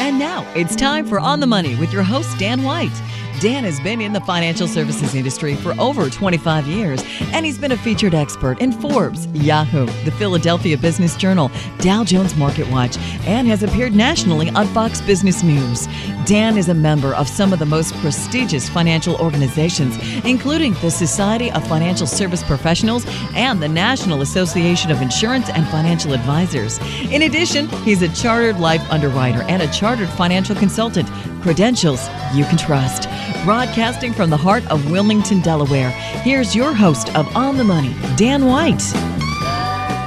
And now it's time for On the Money with your host, Dan White. Dan has been in the financial services industry for over 25 years, and he's been a featured expert in Forbes, Yahoo, the Philadelphia Business Journal, Dow Jones Market Watch, and has appeared nationally on Fox Business News. Dan is a member of some of the most prestigious financial organizations, including the Society of Financial Service Professionals and the National Association of Insurance and Financial Advisors. In addition, he's a chartered life underwriter and a chartered financial consultant. Credentials you can trust. Broadcasting from the heart of Wilmington, Delaware, here's your host of On the Money, Dan White.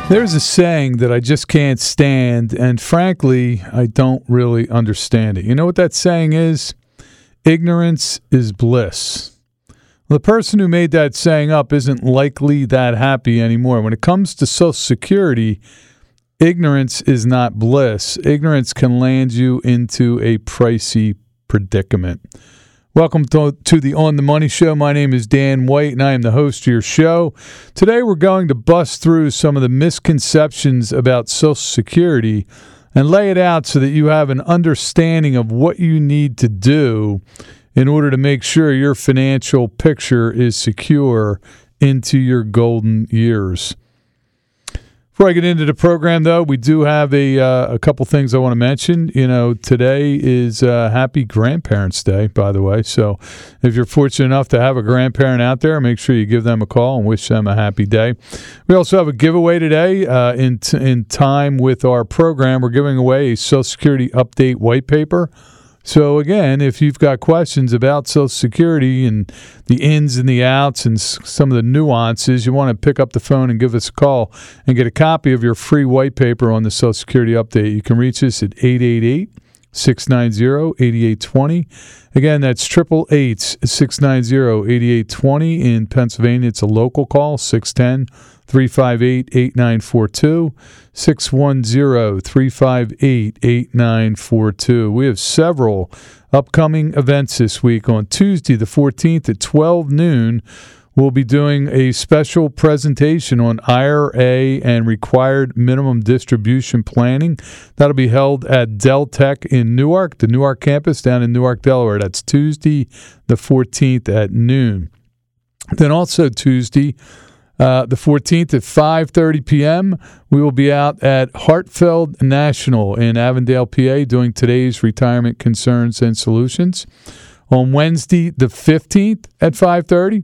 There's a saying that I just can't stand, and frankly, I don't really understand it. You know what that saying is? Ignorance is bliss. The person who made that saying up isn't likely that happy anymore. When it comes to Social Security, ignorance is not bliss. Ignorance can land you into a pricey predicament. Welcome to the On the Money Show. My name is Dan White, and I am the host of your show. Today, we're going to bust through some of the misconceptions about Social Security and lay it out so that you have an understanding of what you need to do in order to make sure your financial picture is secure into your golden years. Before I get into the program, though, we do have a couple things I want to mention. You know, today is Happy Grandparents' Day, by the way. So if you're fortunate enough to have a grandparent out there, make sure you give them a call and wish them a happy day. We also have a giveaway today in time with our program. We're giving away a Social Security Update white paper. So, again, if you've got questions about Social Security and the ins and the outs and some of the nuances, you want to pick up the phone and give us a call and get a copy of your free white paper on the Social Security Update. You can reach us at 888-690-8820. Again, that's 888-690-8820 in Pennsylvania. It's a local call, 610-358-8942, 610-358-8942. We have several upcoming events this week. On Tuesday, the 14th at 12 noon, we'll be doing a special presentation on IRA and required minimum distribution planning. That'll be held at Dell Tech in Newark, the Newark campus down in Newark, Delaware. That's Tuesday, the 14th at noon. Then also Tuesday, the 14th at 5:30 p.m., we will be out at Hartefeld National in Avondale, PA, doing today's retirement concerns and solutions. On Wednesday, the 15th at 5:30,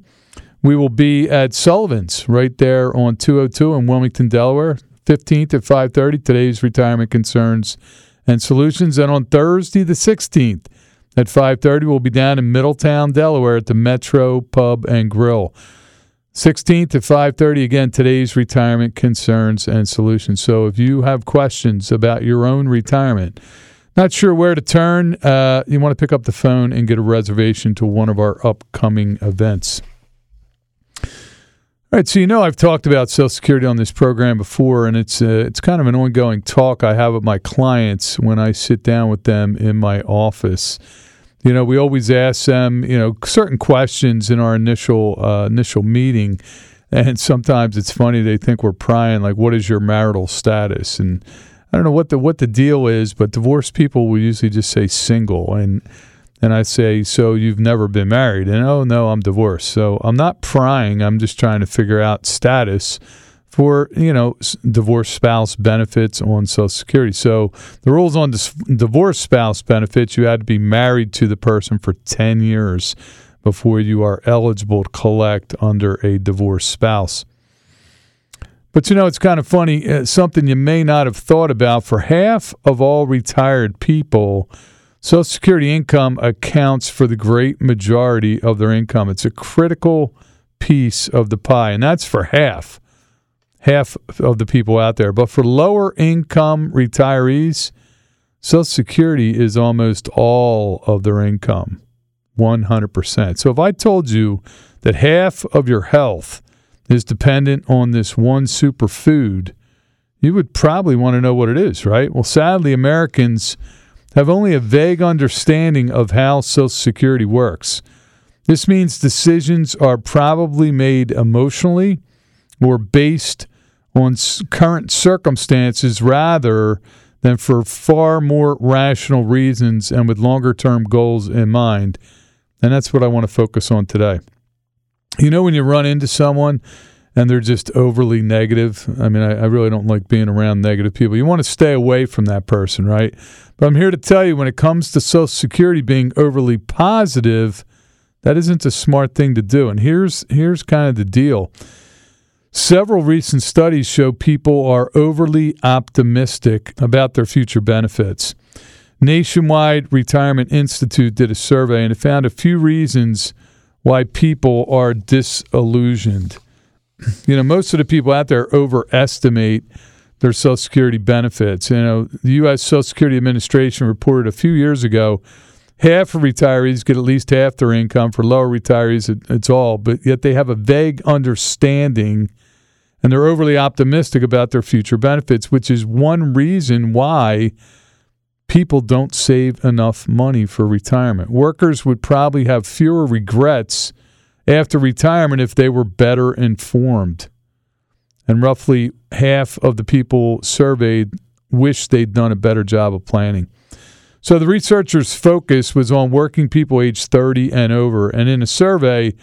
we will be at Sullivan's right there on 202 in Wilmington, Delaware, 15th at 5:30, today's retirement concerns and solutions. And on Thursday, the 16th at 5:30, we'll be down in Middletown, Delaware at the Metro Pub and Grill. 16th at 5:30, again, today's retirement concerns and solutions. So if you have questions about your own retirement, not sure where to turn, you want to pick up the phone and get a reservation to one of our upcoming events. All right, so you know I've talked about Social Security on this program before, and it's kind of an ongoing talk I have with my clients when I sit down with them in my office. You know, we always ask them, you know, certain questions in our initial meeting, and sometimes it's funny, they think we're prying, like, what is your marital status? And I don't know what the deal is, but divorced people will usually just say single, and I say, so you've never been married? And, oh, no, I'm divorced. So I'm not prying, I'm just trying to figure out status for, you know, divorced spouse benefits on Social Security. So the rules on divorced spouse benefits, you had to be married to the person for 10 years before you are eligible to collect under a divorced spouse. But, you know, it's kind of funny, something you may not have thought about. For half of all retired people, Social Security income accounts for the great majority of their income. It's a critical piece of the pie, and that's for half of the people out there. But for lower-income retirees, Social Security is almost all of their income, 100%. So if I told you that half of your health is dependent on this one superfood, you would probably want to know what it is, right? Well, sadly, Americans have only a vague understanding of how Social Security works. This means decisions are probably made emotionally or based on current circumstances rather than for far more rational reasons and with longer-term goals in mind. And that's what I want to focus on today. You know, when you run into someone and they're just overly negative, I mean, I really don't like being around negative people. You want to stay away from that person, right? But I'm here to tell you, when it comes to Social Security being overly positive, that isn't a smart thing to do. And here's kind of the deal. Several recent studies show people are overly optimistic about their future benefits. Nationwide Retirement Institute did a survey, and it found a few reasons why people are disillusioned. You know, most of the people out there overestimate their Social Security benefits. You know, the U.S. Social Security Administration reported a few years ago, half of retirees get at least half their income. For lower retirees, it's all, but yet they have a vague understanding and they're overly optimistic about their future benefits, which is one reason why people don't save enough money for retirement. Workers would probably have fewer regrets after retirement if they were better informed. And roughly half of the people surveyed wish they'd done a better job of planning. So the researchers' focus was on working people age 30 and over. And in a survey,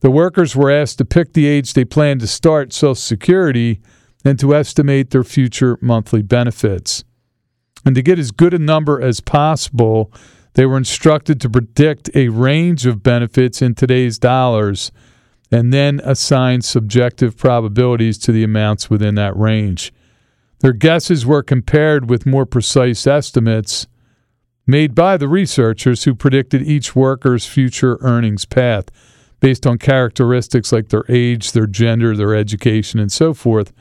the workers were asked to pick the age they planned to start Social Security and to estimate their future monthly benefits. And to get as good a number as possible, they were instructed to predict a range of benefits in today's dollars and then assign subjective probabilities to the amounts within that range. Their guesses were compared with more precise estimates made by the researchers, who predicted each worker's future earnings path based on characteristics like their age, their gender, their education, and so forth.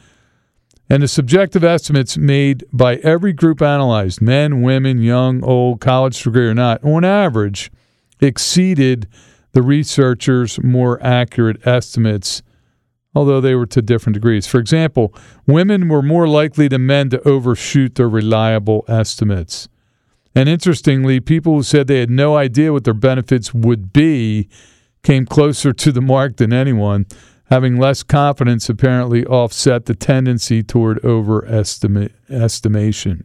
And the subjective estimates made by every group analyzed, men, women, young, old, college degree or not, on average exceeded the researchers' more accurate estimates, although they were to different degrees. For example, women were more likely than men to overshoot their reliable estimates. And interestingly, people who said they had no idea what their benefits would be came closer to the mark than anyone. Having less confidence apparently offset the tendency toward overestimation.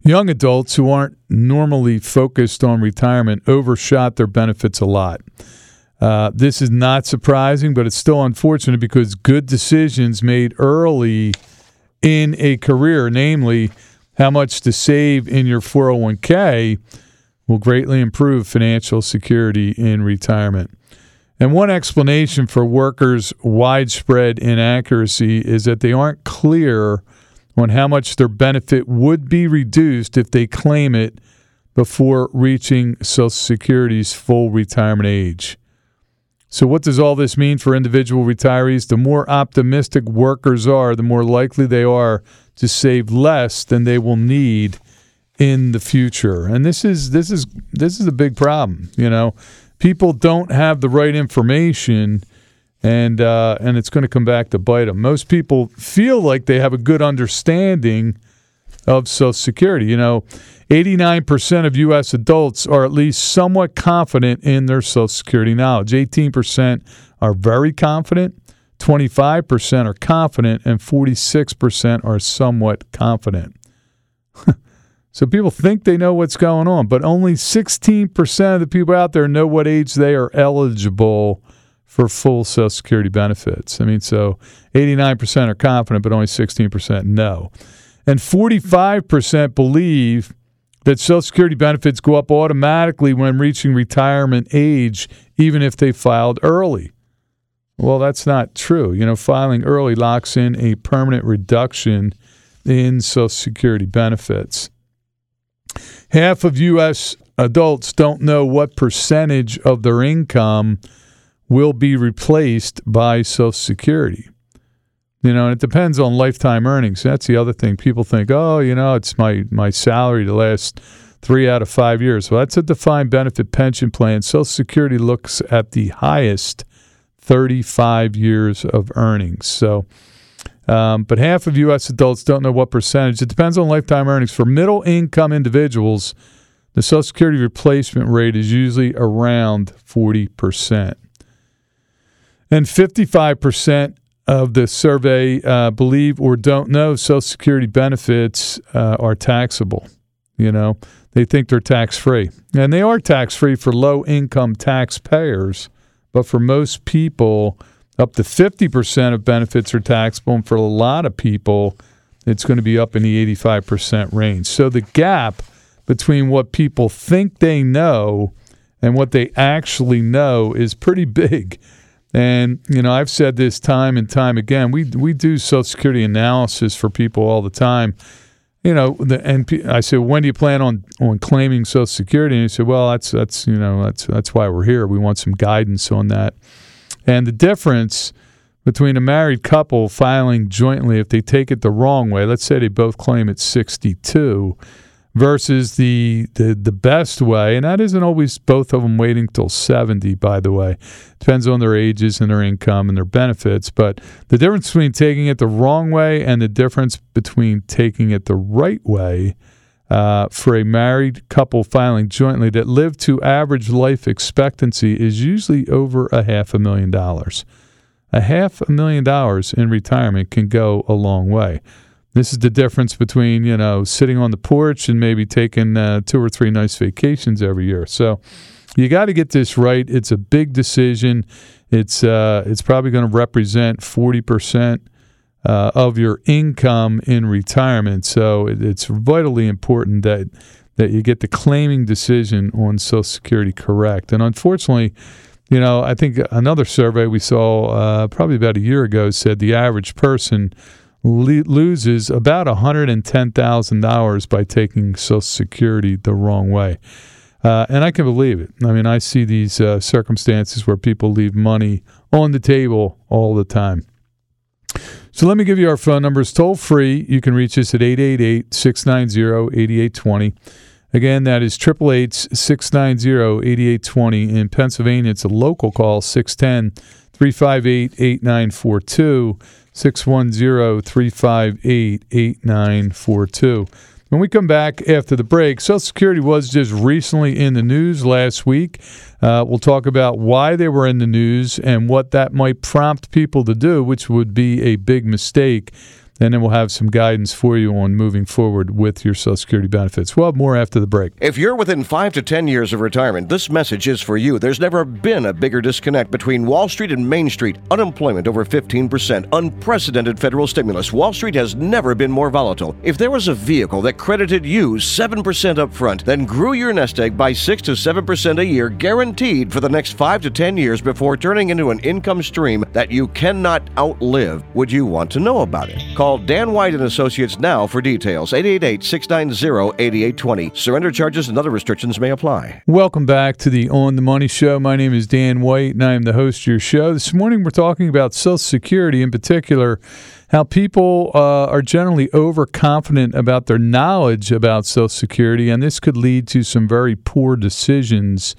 Young adults who aren't normally focused on retirement overshot their benefits a lot. This is not surprising, but it's still unfortunate because good decisions made early in a career, namely how much to save in your 401k, will greatly improve financial security in retirement. And one explanation for workers' widespread inaccuracy is that they aren't clear on how much their benefit would be reduced if they claim it before reaching Social Security's full retirement age. So what does all this mean for individual retirees? The more optimistic workers are, the more likely they are to save less than they will need in the future. And this is a big problem, you know. People don't have the right information, and it's going to come back to bite them. Most people feel like they have a good understanding of Social Security. You know, 89% of U.S. adults are at least somewhat confident in their Social Security knowledge. 18% are very confident, 25% are confident, and 46% are somewhat confident. So people think they know what's going on, but only 16% of the people out there know what age they are eligible for full Social Security benefits. I mean, so 89% are confident, but only 16% know. And 45% believe that Social Security benefits go up automatically when reaching retirement age, even if they filed early. Well, that's not true. You know, filing early locks in a permanent reduction in Social Security benefits. Half of U.S. adults don't know what percentage of their income will be replaced by Social Security. You know, and it depends on lifetime earnings. That's the other thing. People think, oh, you know, it's my salary to last 3 out of 5 years. Well, that's a defined benefit pension plan. Social Security looks at the highest 35 years of earnings. So, but half of U.S. adults don't know what percentage. It depends on lifetime earnings. For middle-income individuals, the Social Security replacement rate is usually around 40%. And 55% of the survey believe or don't know Social Security benefits are taxable. You know, they think they're tax-free. And they are tax-free for low-income taxpayers, but for most people, up to 50% of benefits are taxable, and for a lot of people, it's going to be up in the 85% range. So the gap between what people think they know and what they actually know is pretty big. And, you know, I've said this time and time again. We do Social Security analysis for people all the time. You know, I said, when do you plan on claiming Social Security? And he said, well, that's why we're here. We want some guidance on that. And the difference between a married couple filing jointly, if they take it the wrong way, let's say they both claim it's 62, versus the best way, and that isn't always both of them waiting till 70, by the way. Depends on their ages and their income and their benefits. But the difference between taking it the wrong way and the difference between taking it the right way for a married couple filing jointly that live to average life expectancy is usually over $500,000. $500,000 in retirement can go a long way. This is the difference between, you know, sitting on the porch and maybe taking 2 or 3 nice vacations every year. So you got to get this right. It's a big decision. It's probably going to represent 40% of your income in retirement. So it's vitally important that you get the claiming decision on Social Security correct. And unfortunately, you know, I think another survey we saw probably about a year ago said the average person loses about $110,000 by taking Social Security the wrong way. And I can believe it. I mean, I see these circumstances where people leave money on the table all the time. So let me give you our phone numbers. Toll free, you can reach us at 888-690-8820. Again, that is 888-690-8820. In Pennsylvania, it's a local call, 610-358-8942. 610-358-8942. When we come back after the break, Social Security was just recently in the news last week. We'll talk about why they were in the news and what that might prompt people to do, which would be a big mistake. And then we'll have some guidance for you on moving forward with your Social Security benefits. We'll have more after the break. If you're within 5 to 10 years of retirement, this message is for you. There's never been a bigger disconnect between Wall Street and Main Street. Unemployment over 15%, unprecedented federal stimulus. Wall Street has never been more volatile. If there was a vehicle that credited you 7% up front, then grew your nest egg by 6 to 7% a year, guaranteed for the next 5 to 10 years before turning into an income stream that you cannot outlive, would you want to know about it? Call Dan White & Associates now for details. 888-690-8820. Surrender charges and other restrictions may apply. Welcome back to the On the Money Show. My name is Dan White, and I am the host of your show. This morning we're talking about Social Security, in particular, how people are generally overconfident about their knowledge about Social Security, and this could lead to some very poor decisions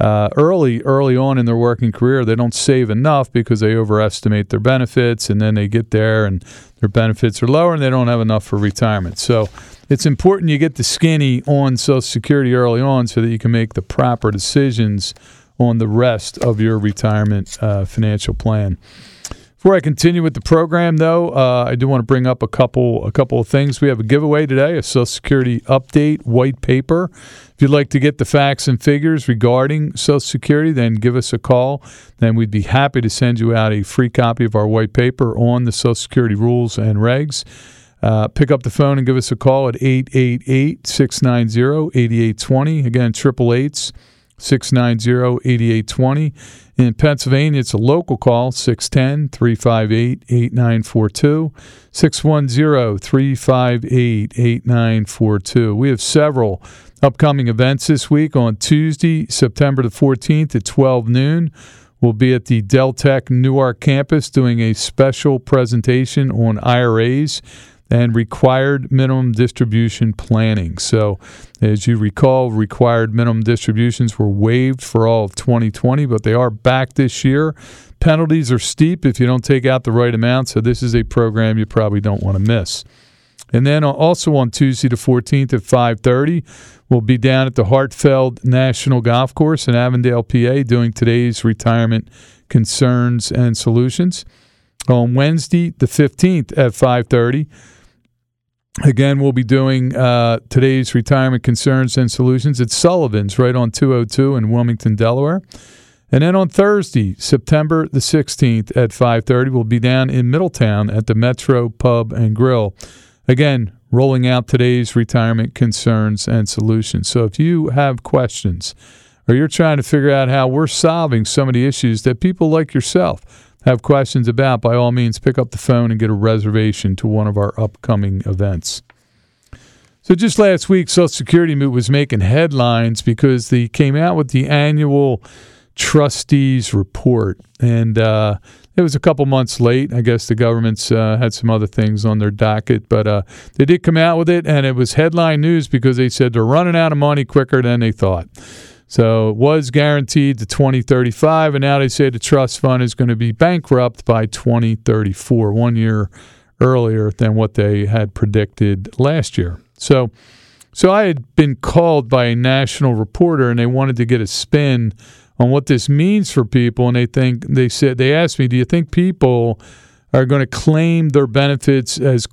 early on in their working career. They don't save enough because they overestimate their benefits, and then they get there and their benefits are lower and they don't have enough for retirement. So it's important you get the skinny on Social Security early on so that you can make the proper decisions on the rest of your retirement financial plan. Before I continue with the program, though, I do want to bring up a couple of things. We have a giveaway today, a Social Security update white paper. If you'd like to get the facts and figures regarding Social Security, then give us a call. Then we'd be happy to send you out a free copy of our white paper on the Social Security rules and regs. Pick up the phone and give us a call at 888-690-8820. Again, 888-690-8820. In Pennsylvania, it's a local call, 610-358-8942, 610-358-8942. We have several upcoming events this week. On Tuesday, September the 14th at 12 noon, we'll be at the Dell Tech Newark campus doing a special presentation on IRAs and required minimum distribution planning. So, as you recall, required minimum distributions were waived for all of 2020, but they are back this year. Penalties are steep if you don't take out the right amount, so this is a program you probably don't want to miss. And then also on Tuesday the 14th at 5:30, we'll be down at the Hartefeld National Golf Course in Avondale, PA, doing today's retirement concerns and solutions. on Wednesday the 15th at 5:30. Again, we'll be doing today's retirement concerns and solutions at Sullivan's right on 202 in Wilmington, Delaware. And then on Thursday, September the 16th at 5:30, we'll be down in Middletown at the Metro Pub and Grill. Again, rolling out today's retirement concerns and solutions. So if you have questions or you're trying to figure out how we're solving some of the issues that people like yourself have questions about, by all means, pick up the phone and get a reservation to one of our upcoming events. So just last week, Social Security was making headlines because they came out with the annual trustees report, and it was a couple months late. I guess the government's had some other things on their docket, but they did come out with it, and it was headline news because they said they're running out of money quicker than they thought. So it was guaranteed to 2035, and now they say the trust fund is going to be bankrupt by 2034, 1 year earlier than what they had predicted last year. So I had been called by a national reporter, and they wanted to get a spin on what this means for people, and they asked me, do you think people are going to claim their benefits as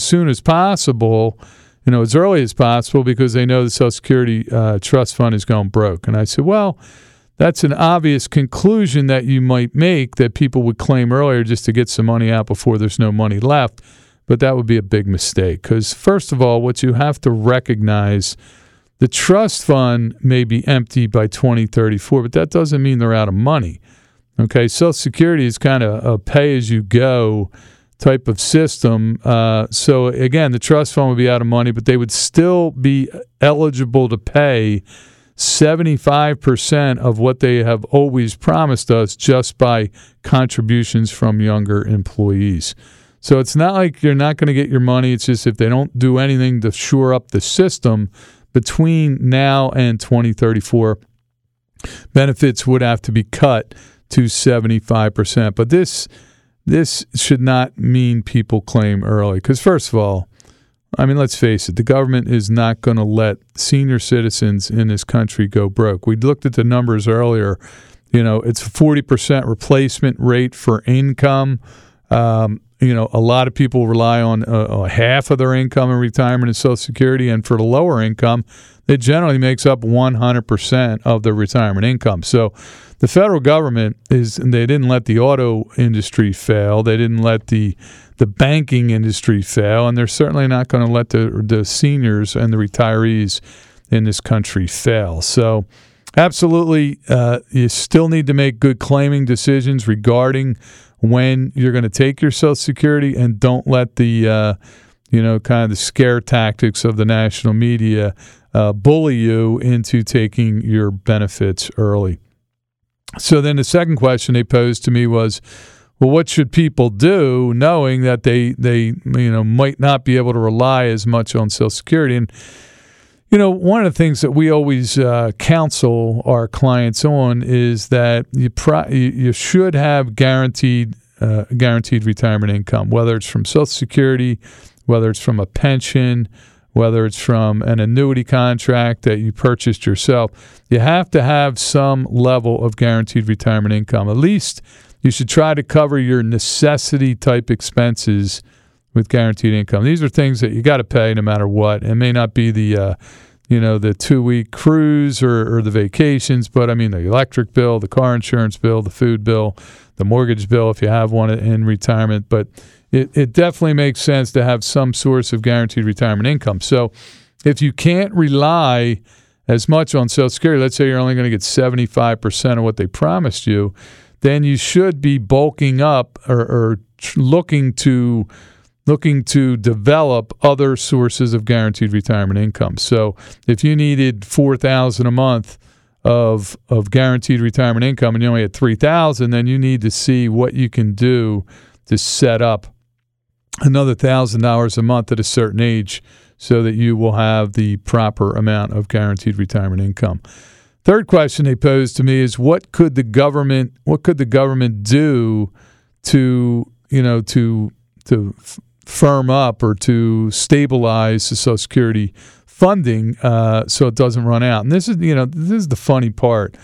soon as possible, as early as possible, because they know the Social Security trust fund is going broke? And I said, well, that's an obvious conclusion that you might make, that people would claim earlier just to get some money out before there's no money left, but that would be a big mistake, because first of all, what you have to recognize, the trust fund may be empty by 2034, but that doesn't mean they're out of money. Okay, Social Security is kind of a pay-as-you-go type of system. So again, the trust fund would be out of money, but they would still be eligible to pay 75% of what they have always promised us just by contributions from younger employees. So it's not like you're not going to get your money. It's just if they don't do anything to shore up the system between now and 2034, benefits would have to be cut to 75%. But this should not mean people claim early, because first of all, let's face it, the government is not going to let senior citizens in this country go broke. We looked at the numbers earlier. It's a 40% replacement rate for income. A lot of people rely on half of their income in retirement and Social Security, and for the lower income, it generally makes up 100% of their retirement income. So the federal government they didn't let the auto industry fail. They didn't let the banking industry fail, and they're certainly not going to let the seniors and the retirees in this country fail. So absolutely, you still need to make good claiming decisions regarding when you're going to take your Social Security, and don't let the, kind of the scare tactics of the national media bully you into taking your benefits early. So then the second question they posed to me was, well, what should people do knowing that they might not be able to rely as much on Social Security? And one of the things that we always counsel our clients on is that you should have guaranteed retirement income, whether it's from Social Security, whether it's from a pension, whether it's from an annuity contract that you purchased yourself. You have to have some level of guaranteed retirement income. At least you should try to cover your necessity-type expenses with guaranteed income. These are things that you got to pay no matter what. It may not be the, the 2-week cruise or the vacations, but the electric bill, the car insurance bill, the food bill, the mortgage bill if you have one in retirement. But it definitely makes sense to have some source of guaranteed retirement income. So if you can't rely as much on Social Security, let's say you're only going to get 75% of what they promised you, then you should be bulking up or looking to develop other sources of guaranteed retirement income. So if you needed $4,000 a month of guaranteed retirement income and you only had $3,000, then you need to see what you can do to set up another $1,000 a month at a certain age so that you will have the proper amount of guaranteed retirement income. Third question they posed to me is what could the government do to firm up or to stabilize the Social Security funding so it doesn't run out. And this is the funny part.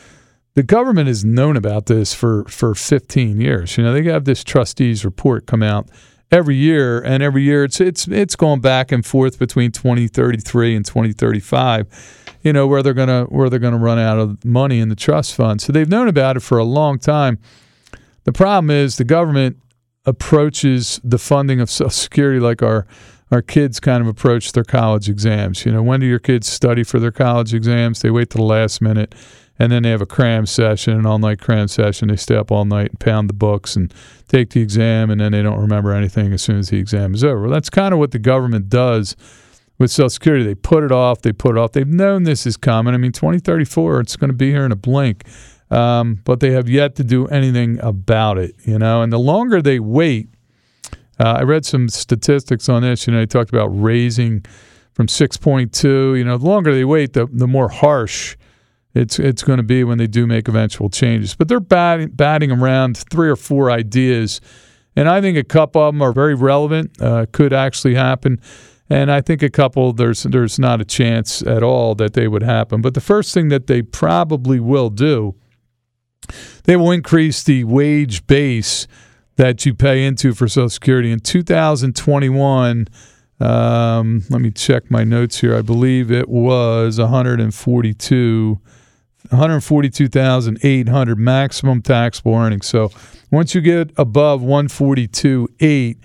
The government has known about this for 15 years. You know, they have this trustees report come out every year, and every year it's going back and forth between 2033 and 2035. You know, where they're gonna run out of money in the trust fund. So they've known about it for a long time. The problem is the government approaches the funding of Social Security like our kids kind of approach their college exams. You know, when do your kids study for their college exams? They wait till the last minute, and then they have a cram session, an all-night cram session. They stay up all night and pound the books and take the exam, and then they don't remember anything as soon as the exam is over. Well, that's kind of what the government does with Social Security. They put it off, they put it off. They've known this is coming. I mean, 2034, it's going to be here in a blink, but they have yet to do anything about it, you know. And the longer they wait, I read some statistics on this. You know, they talked about raising from 6.2. You know, the longer they wait, the more harsh it's going to be when they do make eventual changes. But they're batting around 3 or 4 ideas, and I think a couple of them are very relevant, could actually happen, and I think a couple there's not a chance at all that they would happen. But the first thing that they probably will do, they will increase the wage base that you pay into for Social Security. In 2021, let me check my notes here. I believe it was $142,800 maximum taxable earnings. So once you get above $142,800,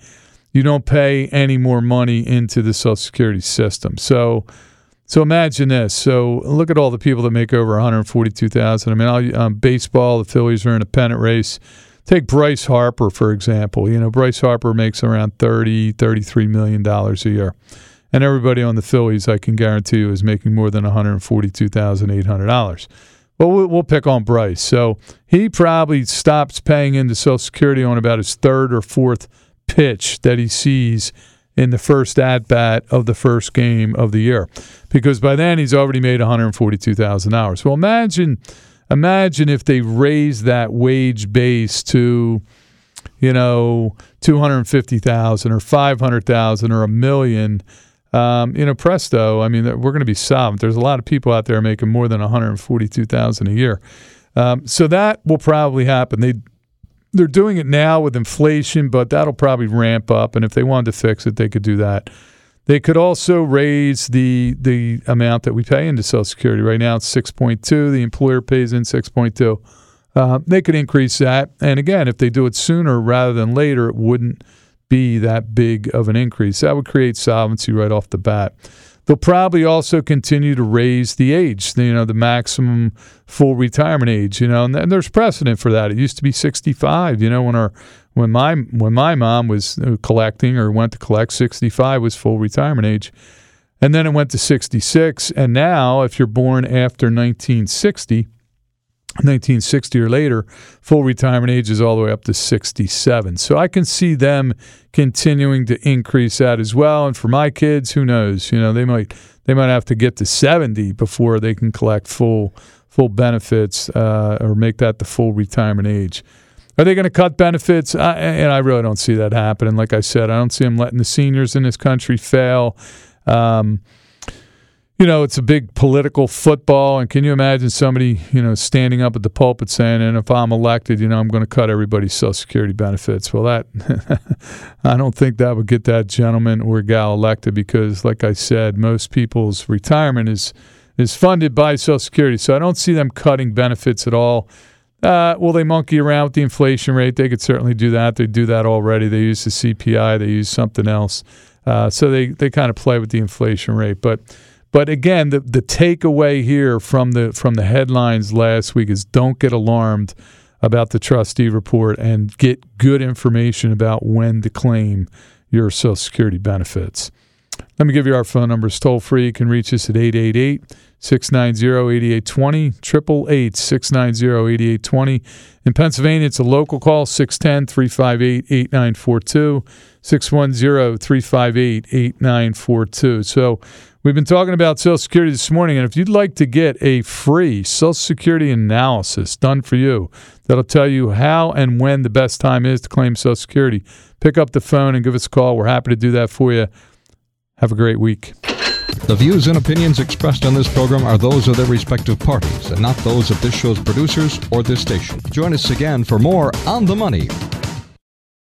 you don't pay any more money into the Social Security system. So imagine this. So look at all the people that make over $142,000. I mean, baseball, the Phillies are in a pennant race. Take Bryce Harper, for example. You know, Bryce Harper makes around $33 million a year. And everybody on the Phillies, I can guarantee you, is making more than $142,800. But we'll pick on Bryce. So he probably stops paying into Social Security on about his 3rd or 4th pitch that he sees in the first at-bat of the first game of the year. Because by then, he's already made $142,000. Well, Imagine if they raise that wage base to, you know, $250,000 or $500,000 or $1 million. You know, presto, I mean, we're going to be solvent. There's a lot of people out there making more than $142,000 a year. So that will probably happen. They're doing it now with inflation, but that'll probably ramp up. And if they wanted to fix it, they could do that. They could also raise the amount that we pay into Social Security. Right now it's 6.2. The employer pays in 6.2. They could increase that. And again, if they do it sooner rather than later, it wouldn't be that big of an increase. That would create solvency right off the bat. They'll probably also continue to raise the age, you know, the maximum full retirement age, you know, and there's precedent for that. It used to be 65, you know, when my mom was collecting or went to collect, 65 was full retirement age. And then it went to 66. And now if you're born after 1960 or later, full retirement age is all the way up to 67. So I can see them continuing to increase that as well. And for my kids, who knows? You know, they might have to get to 70 before they can collect full benefits or make that the full retirement age. Are they going to cut benefits? I really don't see that happening. Like I said, I don't see them letting the seniors in this country fail. You know, it's a big political football, and can you imagine somebody, you know, standing up at the pulpit saying, and if I'm elected, you know, I'm going to cut everybody's Social Security benefits. Well, I don't think that would get that gentleman or gal elected because, like I said, most people's retirement is funded by Social Security, so I don't see them cutting benefits at all. Will they monkey around with the inflation rate? They could certainly do that. They do that already. They use the CPI. They use something else. So they kind of play with the inflation rate, But again, the takeaway here from the headlines last week is don't get alarmed about the trustee report and get good information about when to claim your Social Security benefits. Let me give you our phone numbers. Toll free, you can reach us at 888-690-8820, 888-690-8820. In Pennsylvania, it's a local call, 610-358-8942, 610-358-8942. So we've been talking about Social Security this morning, and if you'd like to get a free Social Security analysis done for you that'll tell you how and when the best time is to claim Social Security, pick up the phone and give us a call. We're happy to do that for you. Have a great week. The views and opinions expressed on this program are those of their respective parties and not those of this show's producers or this station. Join us again for more On the Money.